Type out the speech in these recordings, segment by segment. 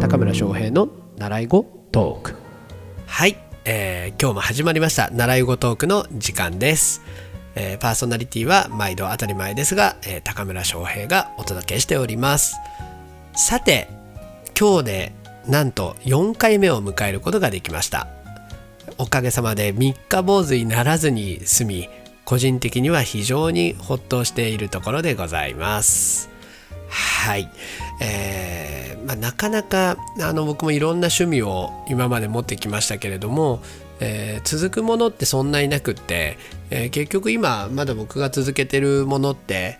高村翔平の習い語トーク。はい、今日も始まりました習い語トークの時間です。パーソナリティは毎度当たり前ですが、高村翔平がお届けしております。さて、今日でなんと4回目を迎えることができました。おかげさまで三日坊主にならずに済み、個人的には非常にほっとしているところでございます。はい、なかなか僕もいろんな趣味を今まで持ってきましたけれども、続くものってそんなになくって、結局今まだ僕が続けてるものって、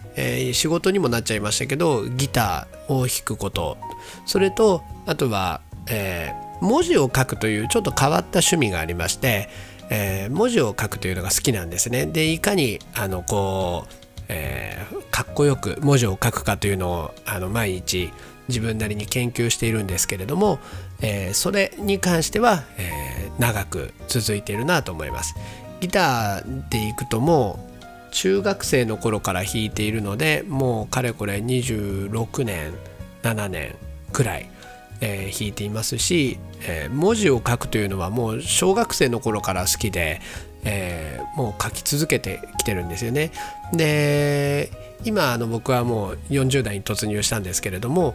仕事にもなっちゃいましたけど、ギターを弾くこと、それとあとは、文字を書くというちょっと変わった趣味がありまして、文字を書くというのが好きなんですね。で、いかにかっこよく文字を書くかというのを毎日自分なりに研究しているんですけれども、それに関しては、長く続いているなと思います。ギターでいくともう中学生の頃から弾いているので、もうかれこれ26年7年くらい、弾いていますし、文字を書くというのはもう小学生の頃から好きで、もう書き続けてきてるんですよね。で、今僕はもう40代に突入したんですけれども、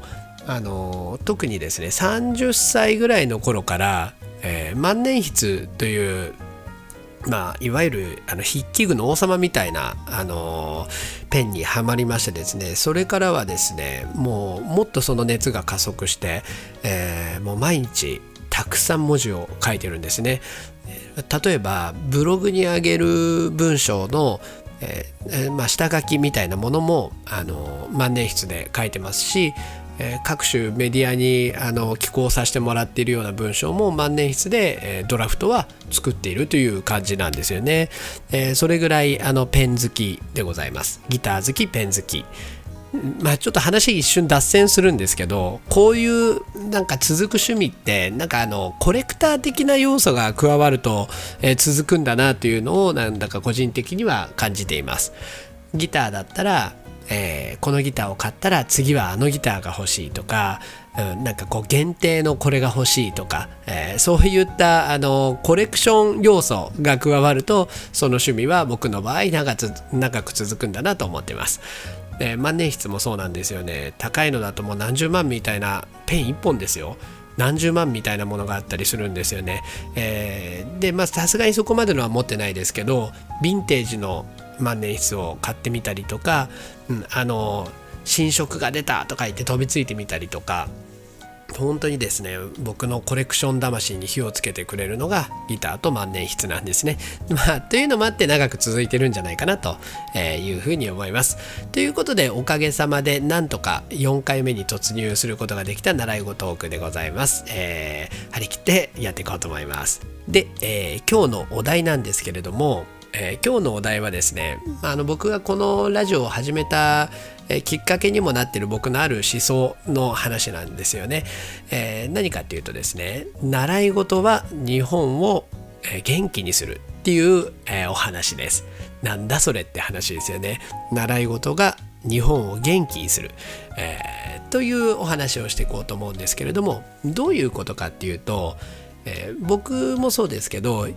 特にですね30歳ぐらいの頃から、万年筆という、いわゆる筆記具の王様みたいな、ペンにはまりましてですね、それからはですねもっとその熱が加速して、もう毎日たくさん文字を書いてるんですね。例えばブログに上げる文章の、下書きみたいなものも万年筆で書いてますし、各種メディアに寄稿させてもらっているような文章も万年筆で、ドラフトは作っているという感じなんですよね。それぐらいペン好きでございます。ギター好き、ペン好き。ちょっと話一瞬脱線するんですけど、こういうなんか続く趣味ってコレクター的な要素が加わると、続くんだなというのをなんだか個人的には感じています。ギターだったら、このギターを買ったら次はギターが欲しいとか、なんかこう限定のこれが欲しいとか、そういったコレクション要素が加わると、その趣味は僕の場合長く続くんだなと思っています。万年筆もそうなんですよね。高いのだともう何十万みたいな、ペン1本ですよ、何十万みたいなものがあったりするんですよね。でさすがにそこまでのは持ってないですけど、ヴィンテージの万年筆を買ってみたりとか、新色が出たとか言って飛びついてみたりとか、本当にですね僕のコレクション魂に火をつけてくれるのがギターと万年筆なんですね。というのもあって長く続いてるんじゃないかなというふうに思います。ということで、おかげさまでなんとか4回目に突入することができた習い語トークでございます。張り切ってやっていこうと思います。で、今日のお題なんですけれども、今日のお題はですね、僕がこのラジオを始めたきっかけにもなっている僕のある思想の話なんですよね。何かっていうとですね、習い事は日本を元気にするっていうお話です。なんだそれって話ですよね。習い事が日本を元気にする、というお話をしていこうと思うんですけれども、どういうことかっていうと、僕もそうですけど、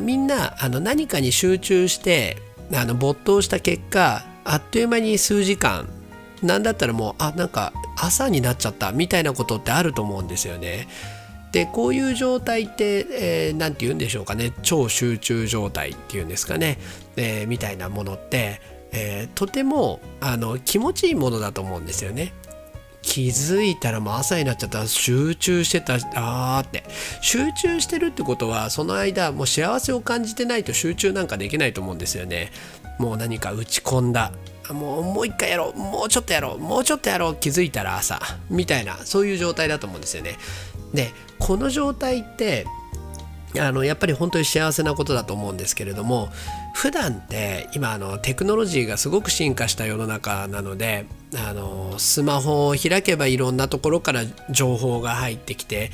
みんな何かに集中して没頭した結果、あっという間に数時間、なんだったらもうなんか朝になっちゃったみたいなことってあると思うんですよね。で、こういう状態って、なんて言うんでしょうかね、超集中状態っていうんですかね、みたいなものって、とても気持ちいいものだと思うんですよね。気づいたらもう朝になっちゃった、集中してた、集中してるってことは、その間もう幸せを感じてないと集中なんかできないと思うんですよね。もう何か打ち込んだ、もう一回やろう、もうちょっとやろう、もうちょっとやろう、気づいたら朝みたいな、そういう状態だと思うんですよね。で、この状態ってやっぱり本当に幸せなことだと思うんですけれども、普段って今テクノロジーがすごく進化した世の中なので、スマホを開けばいろんなところから情報が入ってきて、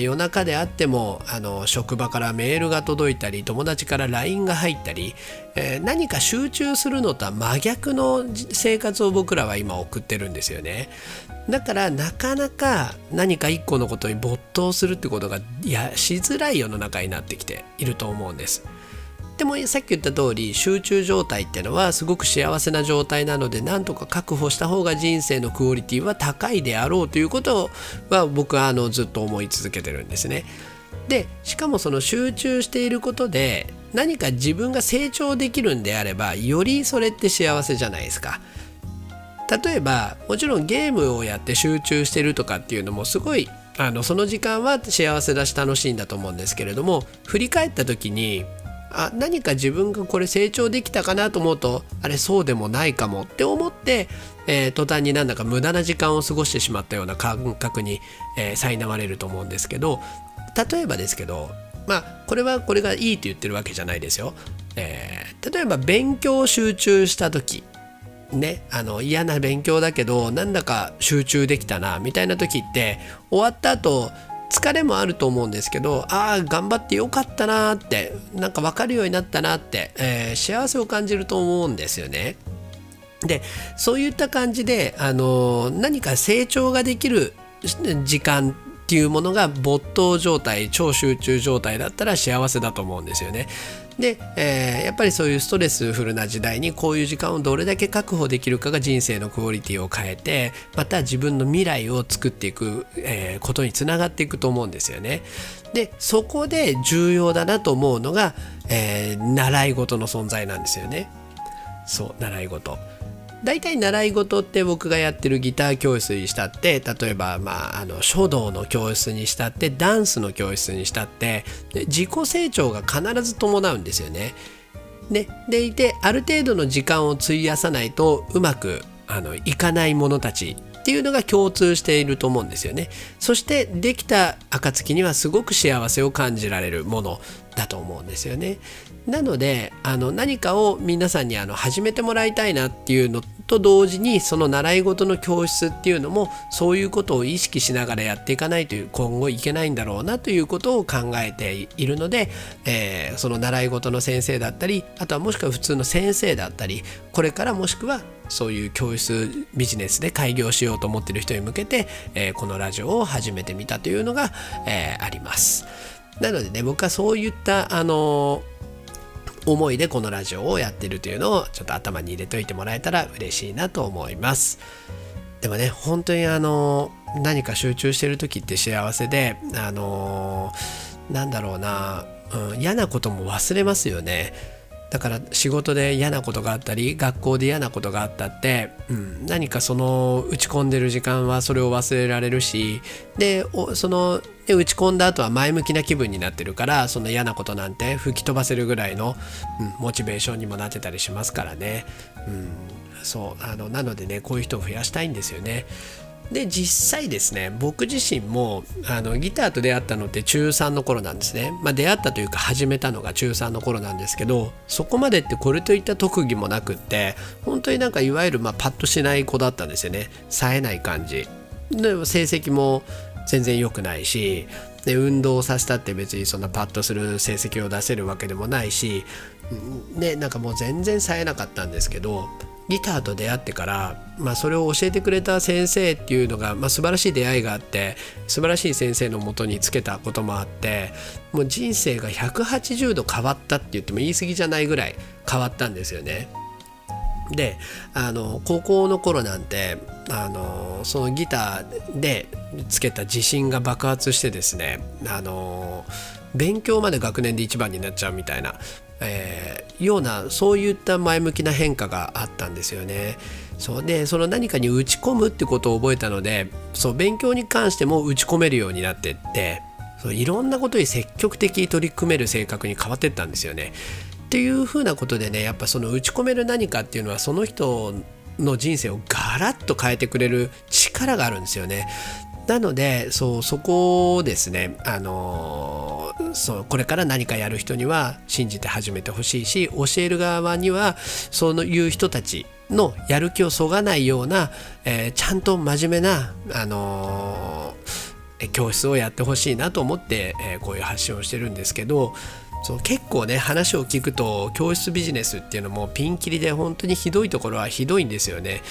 夜中であっても職場からメールが届いたり、友達から LINE が入ったり、何か集中するのとは真逆の生活を僕らは今送ってるんですよね。だからなかなか何か一個のことに没頭するってことがしづらい世の中になってきていると思うんです。でもさっき言った通り、集中状態ってのはすごく幸せな状態なので、なんとか確保した方が人生のクオリティは高いであろうということは僕はずっと思い続けてるんですね。でしかもその集中していることで何か自分が成長できるんであれば、よりそれって幸せじゃないですか。例えばもちろんゲームをやって集中してるとかっていうのもすごいその時間は幸せだし楽しいんだと思うんですけれども、振り返った時に何か自分がこれ成長できたかなと思うと、あれそうでもないかもって思って、途端になんだか無駄な時間を過ごしてしまったような感覚に、苛まれると思うんですけど、例えばですけど、これがいいと言ってるわけじゃないですよ。例えば勉強を集中した時ね、嫌な勉強だけどなんだか集中できたなみたいな時って、終わった後疲れもあると思うんですけど、頑張ってよかったなーって、なんか分かるようになったなって、幸せを感じると思うんですよね。でそういった感じで、何か成長ができる時間っていうものが没頭状態、超集中状態だったら幸せだと思うんですよね。で、やっぱりそういうストレスフルな時代に、こういう時間をどれだけ確保できるかが人生のクオリティを変えて、また自分の未来を作っていく、ことにつながっていくと思うんですよね。でそこで重要だなと思うのが、習い事の存在なんですよね。そう、習い事。大体習い事って、僕がやってるギター教室にしたって、例えば、書道の教室にしたって、ダンスの教室にしたって、自己成長が必ず伴うんですよね。でいて、ある程度の時間を費やさないとうまくいかない者たちっていうのが共通していると思うんですよね。そしてできた暁にはすごく幸せを感じられるものだと思うんですよね。なので何かを皆さんに始めてもらいたいなっていうのと同時に、その習い事の教室っていうのもそういうことを意識しながらやっていかないと今後いけないんだろうなということを考えているので、その習い事の先生だったり、あとはもしくは普通の先生だったり、これからもしくはそういう教室ビジネスで開業しようと思っている人に向けて、このラジオを始めてみたというのが、あります。なのでね、僕はそういった思いでこのラジオをやってるというのをちょっと頭に入れといてもらえたら嬉しいなと思います。でもね、本当に何か集中してる時って幸せで、なんだろうな、嫌なことも忘れますよね。だから仕事で嫌なことがあったり、学校で嫌なことがあったって、何かその打ち込んでる時間はそれを忘れられるし、で打ち込んだ後は前向きな気分になってるから、その嫌なことなんて吹き飛ばせるぐらいの、モチベーションにもなってたりしますからね。そうなのでね、こういう人を増やしたいんですよね。で実際ですね、僕自身もギターと出会ったのって中3の頃なんですね。出会ったというか始めたのが中3の頃なんですけど、そこまでってこれといった特技もなくって、本当になんかいわゆるパッとしない子だったんですよね。冴えない感じで、成績も全然良くないし、で運動をさせたって別にそんなパッとする成績を出せるわけでもないし、なんかもう全然冴えなかったんですけど、ギターと出会ってから、それを教えてくれた先生っていうのが、素晴らしい出会いがあって、素晴らしい先生のもとにつけたこともあって、もう人生が180度変わったって言っても言い過ぎじゃないぐらい変わったんですよね。で高校の頃なんてそのギターでつけた自信が爆発してですね、勉強まで学年で一番になっちゃうみたいな、ようなそういった前向きな変化があったんですよね。そうで、その何かに打ち込むってことを覚えたので、そう勉強に関しても打ち込めるようになってって、そういろんなことに積極的に取り組める性格に変わってったんですよね。っていうふうなことでね、やっぱその打ち込める何かっていうのは、その人の人生をガラッと変えてくれる力があるんですよね。なのでそこをですね、これから何かやる人には信じて始めてほしいし、教える側にはそういう人たちのやる気をそがないような、ちゃんと真面目な、教室をやってほしいなと思って、こういう発信をしてるんですけど、そう結構ね話を聞くと教室ビジネスっていうのもピンキリで本当にひどいところはひどいんですよね。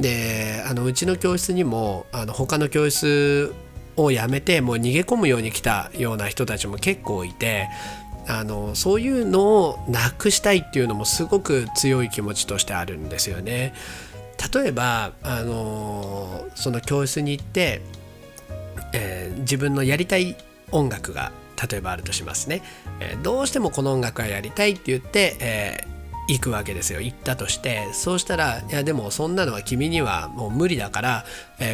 でうちの教室にも他の教室を辞めてもう逃げ込むように来たような人たちも結構いて。そういうのをなくしたいっていうのもすごく強い気持ちとしてあるんですよね。例えばその教室に行って、自分のやりたい音楽が例えばあるとしますね。どうしてもこの音楽はやりたいって言って、行くわけですよ。行ったとして、そうしたら「いやでもそんなのは君にはもう無理だから、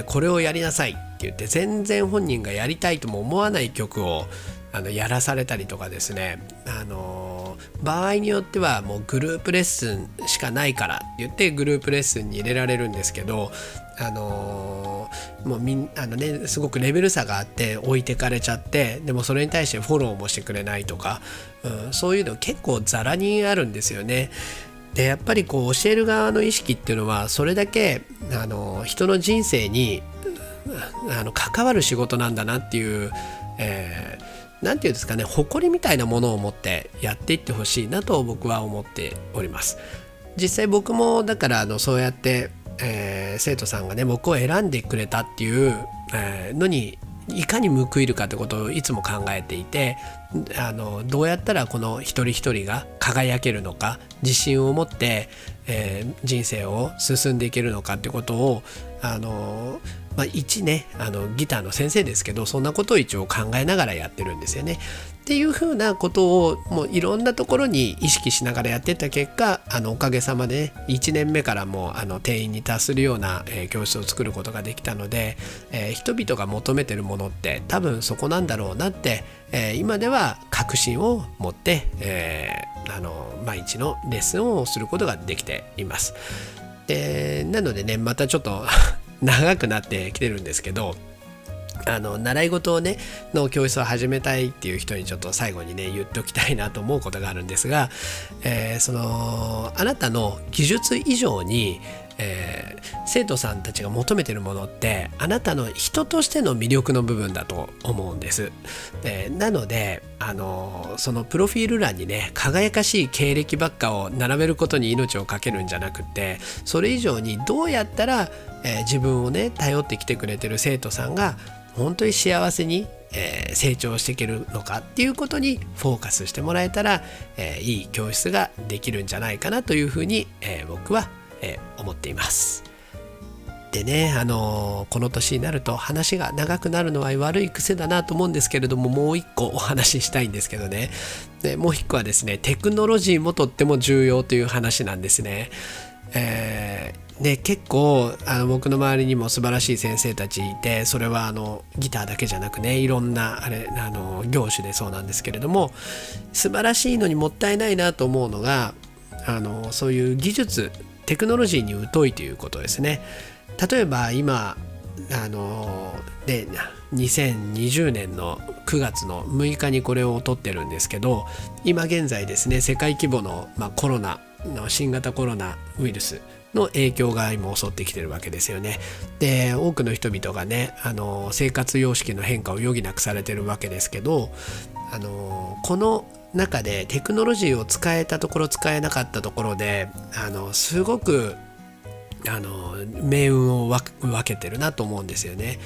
これをやりなさい」って言って、全然本人がやりたいとも思わない曲をやらされたりとかですね、場合によってはもうグループレッスンしかないからって言ってグループレッスンに入れられるんですけど、もうね、すごくレベル差があって置いてかれちゃって、でもそれに対してフォローもしてくれないとか、そういうの結構ザラにあるんですよね。でやっぱりこう教える側の意識っていうのはそれだけ人の人生に関わる仕事なんだなっていう、なんていうんですかね、誇りみたいなものを持ってやっていってほしいなと僕は思っております。実際僕もだからそうやって、生徒さんがね僕を選んでくれたっていう、のにいかに報いるかってことをいつも考えていて、どうやったらこの一人一人が輝けるのか、自信を持って、人生を進んでいけるのかってことを一ねギターの先生ですけど、そんなことを一応考えながらやってるんですよね。っていうふうなことをもういろんなところに意識しながらやってた結果、おかげさまで1年目からもう定員に達するような、教室を作ることができたので、人々が求めてるものって多分そこなんだろうなって、今では確信を持って、毎日のレッスンをすることができています。でなのでね、またちょっと長くなってきてるんですけど、習い事をねの教室を始めたいっていう人にちょっと最後にね言っておきたいなと思うことがあるんですが、あなたの技術以上に、生徒さんたちが求めてるものってあなたの人としての魅力の部分だと思うんです。なのでそのプロフィール欄にね輝かしい経歴ばっかを並べることに命を懸けるんじゃなくて、それ以上にどうやったら、自分をね頼ってきてくれてる生徒さんが本当に幸せに、成長していけるのかっていうことにフォーカスしてもらえたら、いい教室ができるんじゃないかなというふうに、僕は思っています。でね、この年になると話が長くなるのは悪い癖だなと思うんですけれども、もう一個お話ししたいんですけどね。でもう一個はですね、テクノロジーもとっても重要という話なんですね。で結構僕の周りにも素晴らしい先生たちいて、それはギターだけじゃなくねいろんな業種でそうなんですけれども、素晴らしいのにもったいないなと思うのがそういう技術テクノロジーに疎いということですね。例えば今で2020年の9月の6日にこれを撮ってるんですけど、今現在ですね世界規模の、コロナの新型コロナウイルスの影響が今襲ってきてるわけですよね。で多くの人々がね生活様式の変化を余儀なくされてるわけですけど、この中でテクノロジーを使えたところ使えなかったところで、すごく命運を分けてるなと思うんですよね。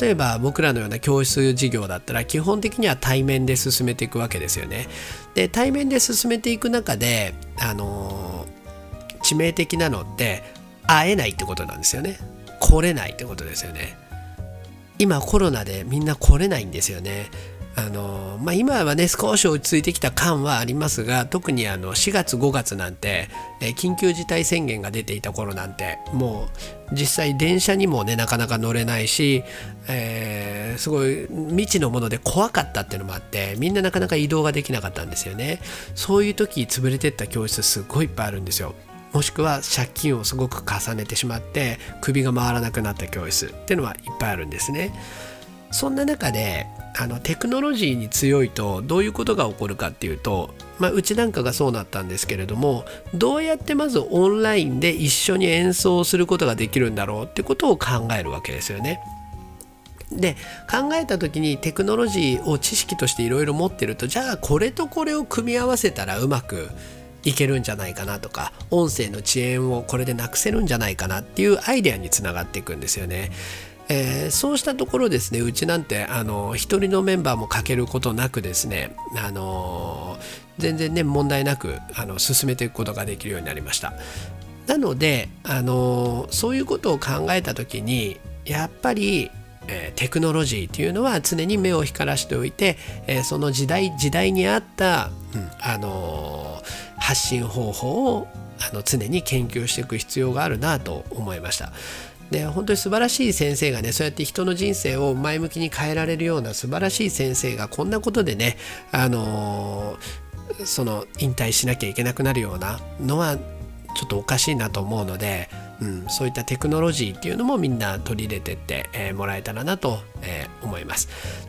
例えば僕らのような教室事業だったら基本的には対面で進めていくわけですよね。で対面で進めていく中で致命的なのって会えないってことなんですよね。来れないってことですよね。今コロナでみんな来れないんですよね。今はね少し落ち着いてきた感はありますが、特に4月5月なんて緊急事態宣言が出ていた頃なんてもう実際電車にもねなかなか乗れないし、すごい未知のもので怖かったっていうのもあってみんななかなか移動ができなかったんですよね。そういう時潰れてった教室すごいいっぱいあるんですよ。もしくは借金をすごく重ねてしまって首が回らなくなった教室っていうのはいっぱいあるんですね。そんな中でテクノロジーに強いとどういうことが起こるかっていうと、うちなんかがそうだったんですけれども、どうやってまずオンラインで一緒に演奏することができるんだろうってことを考えるわけですよね。で考えた時にテクノロジーを知識としていろいろ持ってると、じゃあこれとこれを組み合わせたらうまくいけるんじゃないかなとか、音声の遅延をこれでなくせるんじゃないかなっていうアイデアにつながっていくんですよね。そうしたところですね、うちなんて一人のメンバーも欠けることなくですね、全然ね問題なく進めていくことができるようになりました。なのでそういうことを考えた時にやっぱりテクノロジーっていうのは常に目を光らしておいて、その時代に合った、発信方法を常に研究していく必要があるなと思いました。で本当に素晴らしい先生がね、そうやって人の人生を前向きに変えられるような素晴らしい先生がこんなことでね、引退しなきゃいけなくなるようなのはちょっとおかしいなと思うので、そういったテクノロジーっていうのもみんな取り入れてって、もらえたらなと、思います。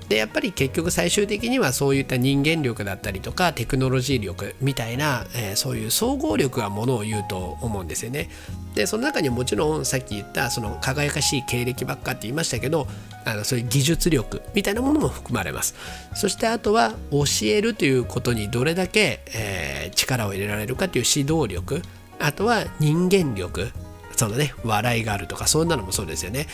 でやっぱり結局最終的にはそういった人間力だったりとかテクノロジー力みたいな、そういう総合力がものを言うと思うんですよね。でその中にもちろんさっき言ったその輝かしい経歴ばっかって言いましたけど、そういう技術力みたいなものも含まれます。そしてあとは教えるということにどれだけ、力を入れられるかという指導力、あとは人間力、そのね笑いがあるとか、そんなのもそうですよね。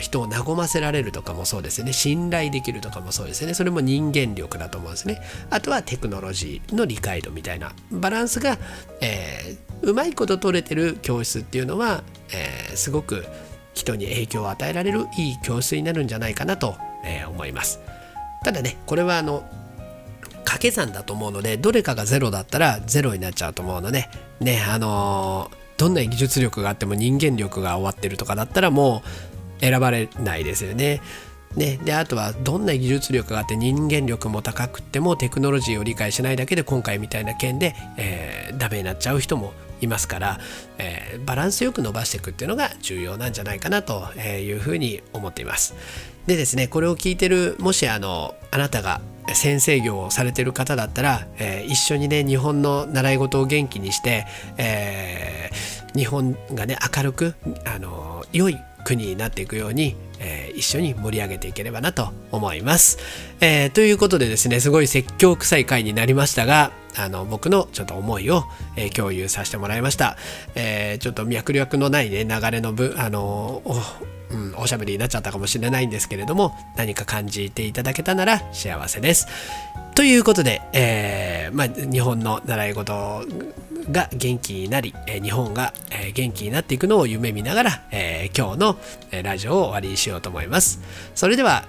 人を和ませられるとかもそうですよね。信頼できるとかもそうですよね。それも人間力だと思うんですね。あとはテクノロジーの理解度みたいなバランスが、うまいこと取れてる教室っていうのは、すごく人に影響を与えられるいい教室になるんじゃないかなと、思います。ただねこれは掛け算だと思うので、どれかがゼロだったらゼロになっちゃうと思うのでね、どんな技術力があっても人間力が終わってるとかだったらもう選ばれないですよね。であとはどんな技術力があって人間力も高くってもテクノロジーを理解しないだけで今回みたいな件で、ダメになっちゃう人もいますから、バランスよく伸ばしていくっていうのが重要なんじゃないかなというふうに思っています。でですね、これを聞いてるもしあなたが先生業をされてる方だったら、一緒にね日本の習い事を元気にして、日本がね明るく良い国になっていくように、一緒に盛り上げていければなと思います。ということでですね、すごい説教臭い回になりましたが、僕のちょっと思いを、共有させてもらいました。ちょっと脈絡のないね流れのおしゃべりになっちゃったかもしれないんですけれども、何か感じていただけたなら幸せです。ということで、日本の習い事が元気になり、日本が元気になっていくのを夢見ながら、今日のラジオを終わりにしようと思います。それでは、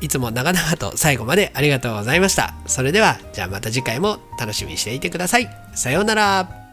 いつも長々と最後までありがとうございました。それでは、じゃあまた次回も楽しみにしていてください。さようなら。